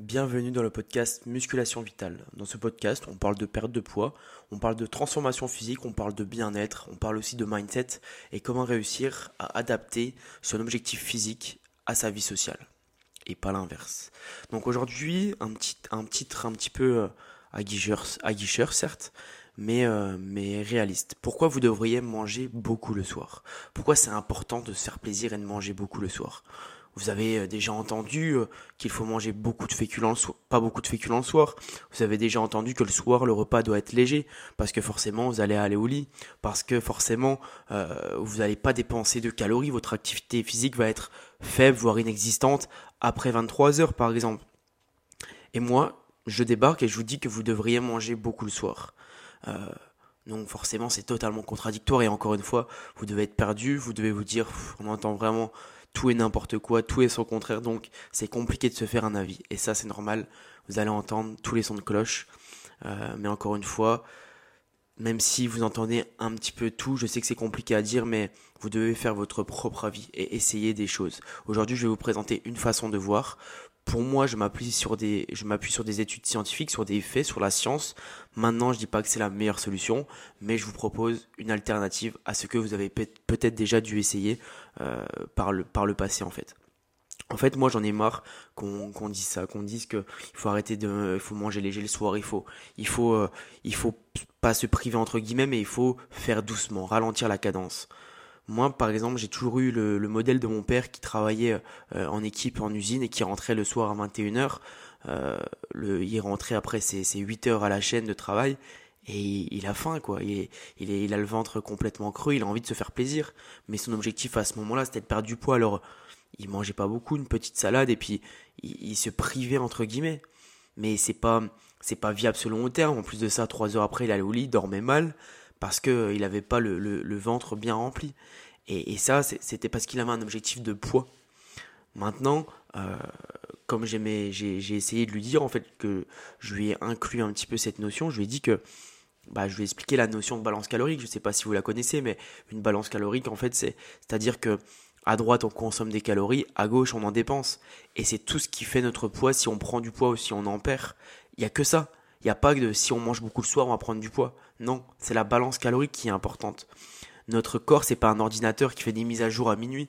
Bienvenue dans le podcast Musculation Vitale. Dans ce podcast, on parle de perte de poids, on parle de transformation physique, on parle de bien-être, on parle aussi de mindset et comment réussir à adapter son objectif physique à sa vie sociale et pas l'inverse. Donc aujourd'hui, un titre un petit peu aguicheur certes, mais réaliste. Pourquoi vous devriez manger beaucoup le soir? Pourquoi c'est important de se faire plaisir et de manger beaucoup le soir? Vous avez déjà entendu qu'il faut manger beaucoup de féculents, pas beaucoup de féculents le soir. Vous avez déjà entendu que le soir, le repas doit être léger parce que forcément, vous allez aller au lit, parce que forcément, vous n'allez pas dépenser de calories. Votre activité physique va être faible, voire inexistante après 23 heures, par exemple. Et moi, je débarque et je vous dis que vous devriez manger beaucoup le soir. Donc forcément, c'est totalement contradictoire et encore une fois, vous devez être perdu, vous devez vous dire, on entend vraiment tout et n'importe quoi, tout et son contraire, donc c'est compliqué de se faire un avis. Et ça, c'est normal, vous allez entendre tous les sons de cloche. Mais encore une fois, même si vous entendez un petit peu tout, je sais que c'est compliqué à dire, mais vous devez faire votre propre avis et essayer des choses. Aujourd'hui, je vais vous présenter une façon de voir. Pour moi, je m'appuie sur des études scientifiques, sur des faits, sur la science. Maintenant, je dis pas que c'est la meilleure solution, mais je vous propose une alternative à ce que vous avez peut-être déjà dû essayer par le passé en fait. En fait, moi, j'en ai marre qu'on dise ça, qu'on dise que il faut manger léger le soir, il faut pas se priver entre guillemets, mais il faut faire doucement, ralentir la cadence. Moi, par exemple, j'ai toujours eu le modèle de mon père qui travaillait en équipe, en usine et qui rentrait le soir à 21h. Il rentrait après ses 8 heures à la chaîne de travail et il a faim, quoi. Il a le ventre complètement creux, il a envie de se faire plaisir. Mais son objectif à ce moment-là, c'était de perdre du poids. Alors, il mangeait pas beaucoup, une petite salade et puis il se privait entre guillemets. Mais c'est pas viable sur le long terme. En plus de ça, 3 heures après, il allait au lit, dormait mal. Parce que il n'avait pas le ventre bien rempli. Et ça, c'était parce qu'il avait un objectif de poids. Maintenant, comme j'ai essayé de lui dire, en fait, que je lui ai inclus un petit peu cette notion, je lui ai dit que, je lui ai expliqué la notion de balance calorique. Je ne sais pas si vous la connaissez, mais une balance calorique, en fait, c'est-à-dire que à droite, on consomme des calories, à gauche, on en dépense. Et c'est tout ce qui fait notre poids, si on prend du poids ou si on en perd. Il n'y a que ça. Il n'y a pas que si on mange beaucoup le soir, on va prendre du poids. Non, c'est la balance calorique qui est importante. Notre corps, c'est pas un ordinateur qui fait des mises à jour à minuit.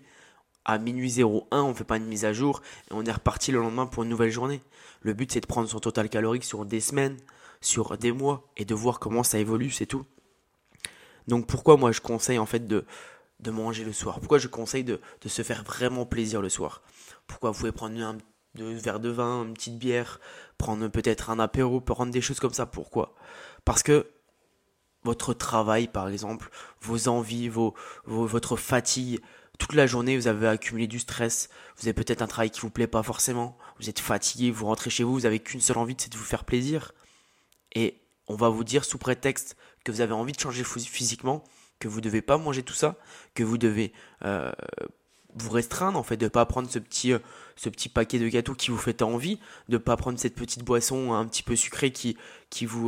À minuit 01, on fait pas une mise à jour et on est reparti le lendemain pour une nouvelle journée. Le but, c'est de prendre son total calorique sur des semaines, sur des mois et de voir comment ça évolue, c'est tout. Donc pourquoi moi, je conseille en fait de manger le soir? Pourquoi je conseille de se faire vraiment plaisir le soir? Pourquoi vous pouvez prendre deux verres de vin, une petite bière, prendre peut-être un apéro, prendre des choses comme ça. Pourquoi? Parce que votre travail, par exemple, vos envies, votre fatigue, toute la journée, vous avez accumulé du stress, vous avez peut-être un travail qui vous plaît pas forcément, vous êtes fatigué, vous rentrez chez vous, vous avez qu'une seule envie, c'est de vous faire plaisir. Et on va vous dire sous prétexte que vous avez envie de changer physiquement, que vous devez pas manger tout ça, que vous devez vous restreindre en fait, de pas prendre ce petit paquet de gâteaux qui vous fait envie, de pas prendre cette petite boisson un petit peu sucrée qui vous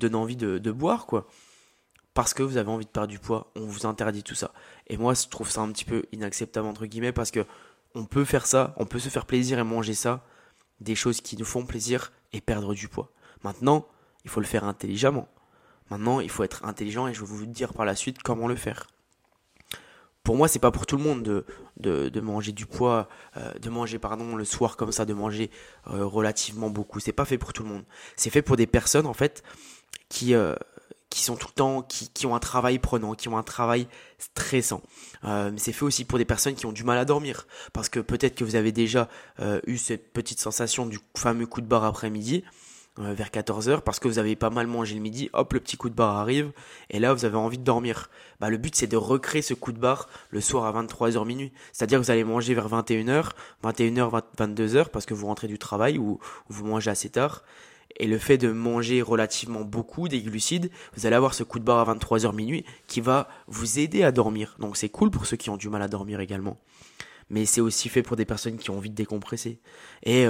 donne envie de boire quoi, parce que vous avez envie de perdre du poids. On vous interdit tout ça et moi je trouve ça un petit peu inacceptable entre guillemets, parce que on peut faire ça, on peut se faire plaisir et manger ça, des choses qui nous font plaisir et perdre du poids. Maintenant il faut le faire intelligemment, maintenant il faut être intelligent et je vais vous dire par la suite comment le faire. Pour moi, c'est pas pour tout le monde de manger du poids, le soir comme ça, de manger relativement beaucoup. C'est pas fait pour tout le monde. C'est fait pour des personnes en fait qui sont tout le temps, qui ont un travail prenant, qui ont un travail stressant. Mais c'est fait aussi pour des personnes qui ont du mal à dormir, parce que peut-être que vous avez déjà eu cette petite sensation du fameux coup de barre après-midi. Vers 14h, parce que vous avez pas mal mangé le midi, hop, le petit coup de barre arrive, et là, vous avez envie de dormir. Le but, c'est de recréer ce coup de barre le soir à 23h minuit. C'est-à-dire que vous allez manger vers 21h, 22h, parce que vous rentrez du travail ou vous mangez assez tard. Et le fait de manger relativement beaucoup des glucides, vous allez avoir ce coup de barre à 23h minuit qui va vous aider à dormir. Donc, c'est cool pour ceux qui ont du mal à dormir également. Mais c'est aussi fait pour des personnes qui ont envie de décompresser. Et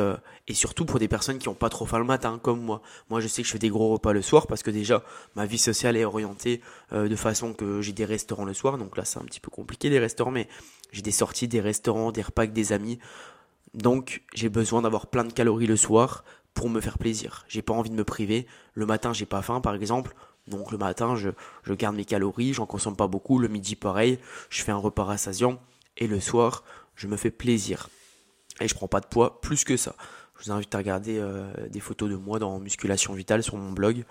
surtout pour des personnes qui n'ont pas trop faim le matin, comme moi. Moi, je sais que je fais des gros repas le soir parce que déjà, ma vie sociale est orientée de façon que j'ai des restaurants le soir. Donc là, c'est un petit peu compliqué les restaurants, mais j'ai des sorties, des restaurants, des repas avec des amis. Donc j'ai besoin d'avoir plein de calories le soir pour me faire plaisir. J'ai pas envie de me priver. Le matin, j'ai pas faim par exemple. Donc le matin, je garde mes calories, j'en consomme pas beaucoup. Le midi, pareil, je fais un repas rassasiant. Et le soir, je me fais plaisir. Et je prends pas de poids plus que ça. Je vous invite à regarder des photos de moi dans Musculation Vitale sur mon blog.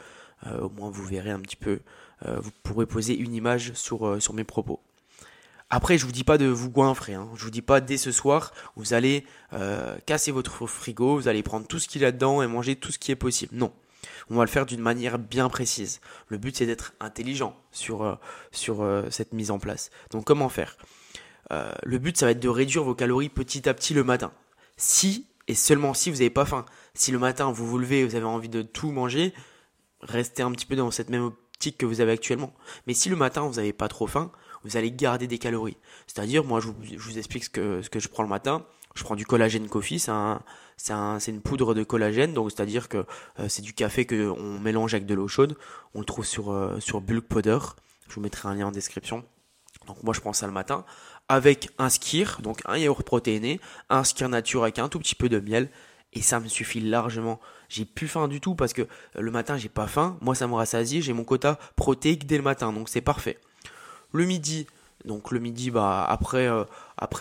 Au moins, vous verrez un petit peu. Vous pourrez poser une image sur mes propos. Après, je vous dis pas de vous goinfrer, hein. Je vous dis pas dès ce soir, vous allez casser votre frigo, vous allez prendre tout ce qu'il y a dedans et manger tout ce qui est possible. Non, on va le faire d'une manière bien précise. Le but, c'est d'être intelligent sur cette mise en place. Donc, comment faire ? Le but, ça va être de réduire vos calories petit à petit le matin. Si et seulement si vous n'avez pas faim. Si le matin, vous vous levez et vous avez envie de tout manger, restez un petit peu dans cette même optique que vous avez actuellement. Mais si le matin, vous n'avez pas trop faim, vous allez garder des calories. C'est-à-dire, moi, je vous explique ce que je prends le matin. Je prends du collagène coffee, c'est une poudre de collagène, donc c'est-à-dire que c'est du café qu'on mélange avec de l'eau chaude. On le trouve sur Bulk Powder. Je vous mettrai un lien en description. Donc moi, je prends ça le matin avec un skyr, donc un yaourt protéiné, un skyr nature avec un tout petit peu de miel. Et ça me suffit largement. J'ai plus faim du tout parce que le matin, j'ai pas faim. Moi, ça me rassasie, j'ai mon quota protéique dès le matin, donc c'est parfait. Le midi, bah, après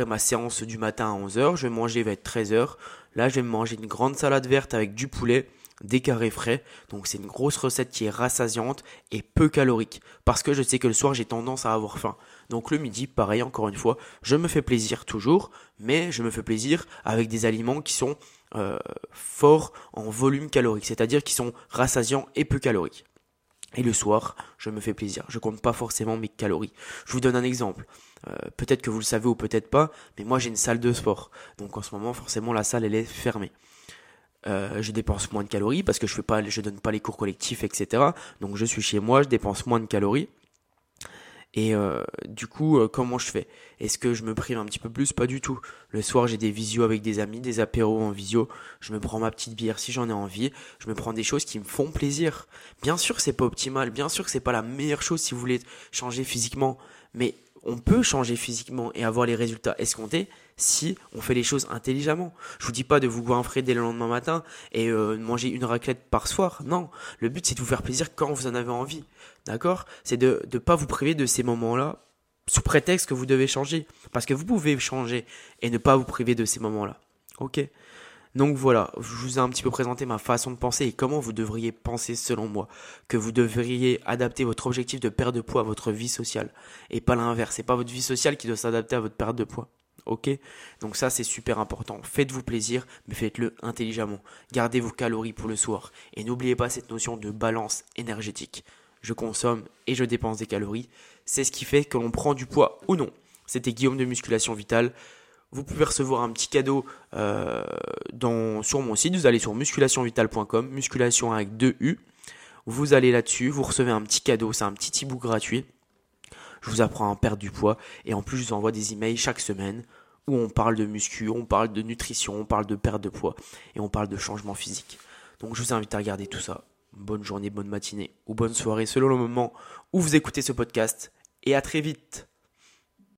ma séance du matin à 11h, je vais manger, il va être 13h. Là, je vais me manger une grande salade verte avec du poulet, des carrés frais. Donc, c'est une grosse recette qui est rassasiante et peu calorique. Parce que je sais que le soir, j'ai tendance à avoir faim. Donc, le midi, pareil, encore une fois, je me fais plaisir toujours. Mais je me fais plaisir avec des aliments qui sont forts en volume calorique. C'est-à-dire qui sont rassasiants et peu caloriques. Et le soir, je me fais plaisir. Je compte pas forcément mes calories. Je vous donne un exemple. Peut-être que vous le savez ou peut-être pas, mais moi j'ai une salle de sport. Donc en ce moment, forcément, la salle elle est fermée. Je dépense moins de calories parce que je donne pas les cours collectifs, etc. Donc je suis chez moi, je dépense moins de calories. Et du coup, comment je fais ? Est-ce que je me prive un petit peu plus ? Pas du tout. Le soir, j'ai des visios avec des amis, des apéros en visio. Je me prends ma petite bière si j'en ai envie. Je me prends des choses qui me font plaisir. Bien sûr que c'est pas optimal. Bien sûr que c'est pas la meilleure chose si vous voulez changer physiquement. Mais on peut changer physiquement et avoir les résultats escomptés si on fait les choses intelligemment. Je vous dis pas de vous goinfrer dès le lendemain matin et manger une raclette par soir. Non, le but c'est de vous faire plaisir quand vous en avez envie. D'accord ? C'est de ne pas vous priver de ces moments-là sous prétexte que vous devez changer. Parce que vous pouvez changer et ne pas vous priver de ces moments-là. Ok ? Donc voilà, je vous ai un petit peu présenté ma façon de penser et comment vous devriez penser selon moi. Que vous devriez adapter votre objectif de perte de poids à votre vie sociale. Et pas l'inverse, c'est pas votre vie sociale qui doit s'adapter à votre perte de poids. Ok ? Donc ça c'est super important. Faites-vous plaisir, mais faites-le intelligemment. Gardez vos calories pour le soir. Et n'oubliez pas cette notion de balance énergétique. Je consomme et je dépense des calories. C'est ce qui fait que l'on prend du poids ou non. C'était Guillaume de Musculation Vitale. Vous pouvez recevoir un petit cadeau sur mon site. Vous allez sur musculationvitale.com, musculation avec 2 U. Vous allez là-dessus, vous recevez un petit cadeau, c'est un petit e-book gratuit. Je vous apprends à perdre du poids et en plus je vous envoie des emails chaque semaine où on parle de muscu, on parle de nutrition, on parle de perte de poids et on parle de changement physique. Donc je vous invite à regarder tout ça. Bonne journée, bonne matinée ou bonne soirée selon le moment où vous écoutez ce podcast et à très vite.